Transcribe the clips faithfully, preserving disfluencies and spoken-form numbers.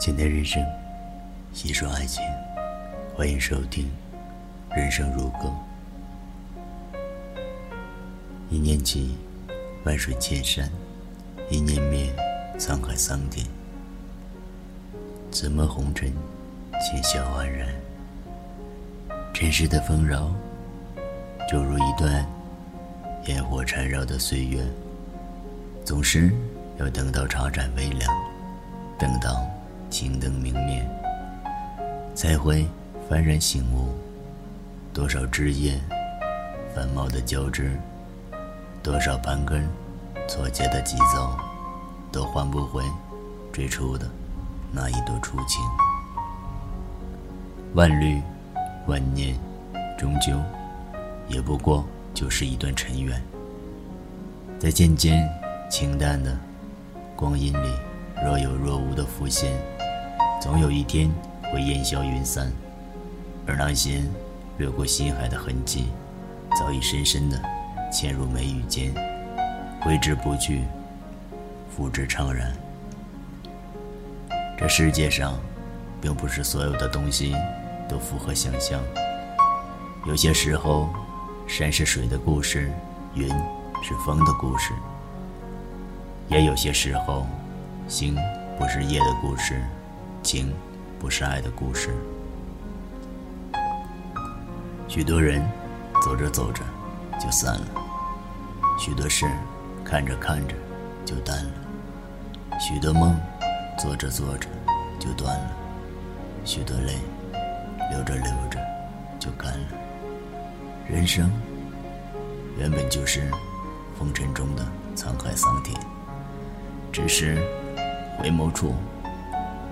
简单人生，细说爱情，欢迎收听《人生如歌》。一念起，万水千山；一念灭，沧海桑田。怎么红尘，浅笑安然。尘世的纷扰，就如一段烟火缠绕的岁月，总是要等到茶盏微凉，等到青灯明灭，才会幡然醒悟。多少枝叶繁茂的交织，多少盘根错节的急躁，都换不回最初的那一朵初情。万虑万念，终究也不过就是一段尘缘，在渐渐清淡的光阴里，若有若无的浮现，总有一天会烟消云散。而那些掠过心海的痕迹，早已深深地嵌入眉宇间，挥之不去，付之怅然。这世界上并不是所有的东西都符合想象，有些时候山是水的故事，云是风的故事，也有些时候星不是夜的故事，情不是爱的故事。许多人走着走着就散了，许多事看着看着就淡了，许多梦做着做着就断了，许多泪流着流着就干了。人生原本就是风尘中的沧海桑田，只是回眸处，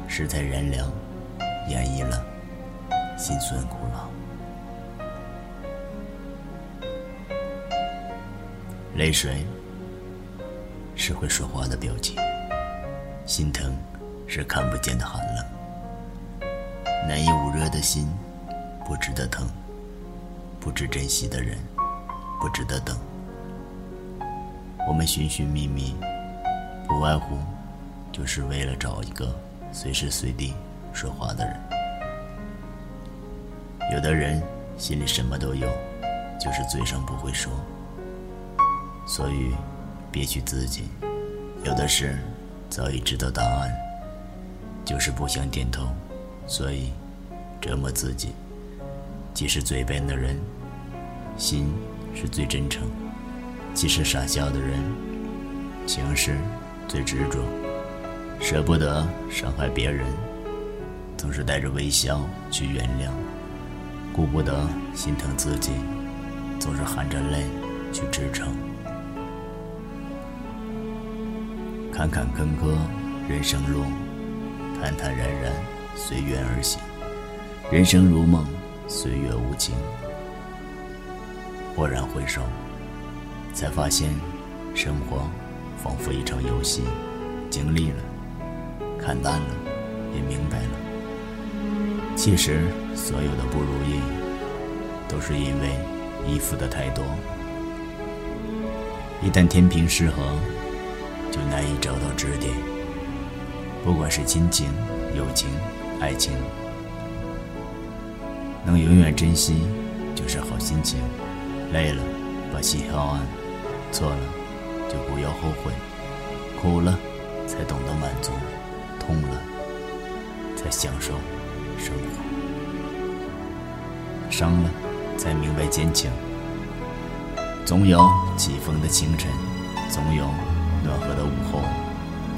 世态炎凉，演绎了辛酸苦辣。泪水是会说话的表情，心疼是看不见的寒冷，难以捂热的心不值得疼，不值珍惜的人不值得等。我们寻寻觅觅，不外乎就是为了找一个随时随地说话的人。有的人心里什么都有，就是嘴上不会说，所以憋屈自己。有的事早已知道答案，就是不想点头，所以折磨自己。即使嘴笨的人，心是最真诚；即使傻笑的人，情是最执着，舍不得伤害别人，总是带着微笑去原谅；顾不得心疼自己，总是含着泪去支撑。坎坎坷坷人生路，坦坦然然随缘而行。人生如梦，岁月无情。豁然回首，才发现生活仿佛一场游戏，经历了，看淡了，也明白了。其实所有的不如意，都是因为依附的太多。一旦天平失衡，就难以找到支点。不管是亲情、友情、爱情，能永远珍惜就是好心情。累了把心靠岸，错了就不要后悔，哭了才懂得满足，痛了才享受生活，伤了才明白坚强。总有起风的清晨，总有暖和的午后，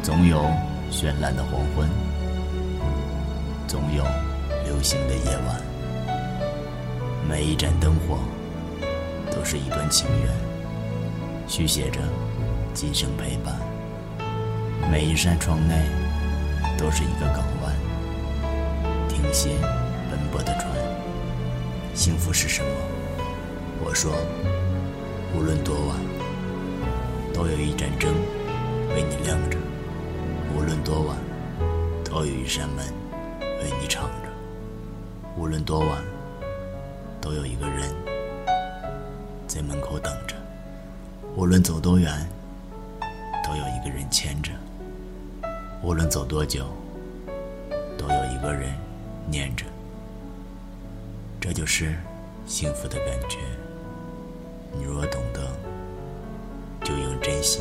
总有绚烂的黄昏，总有流行的夜晚。每一盏灯火都是一段情缘，续写着今生陪伴。每一扇窗内都是一个港湾，停歇奔波的船。幸福是什么？我说，无论多晚，都有一盏灯为你亮着；无论多晚，都有一扇门为你敞着；无论多晚，都有一个人在门口等着。无论走多远，都有一个人牵着；无论走多久，个人念着，这就是幸福的感觉。你若懂得，就应珍惜。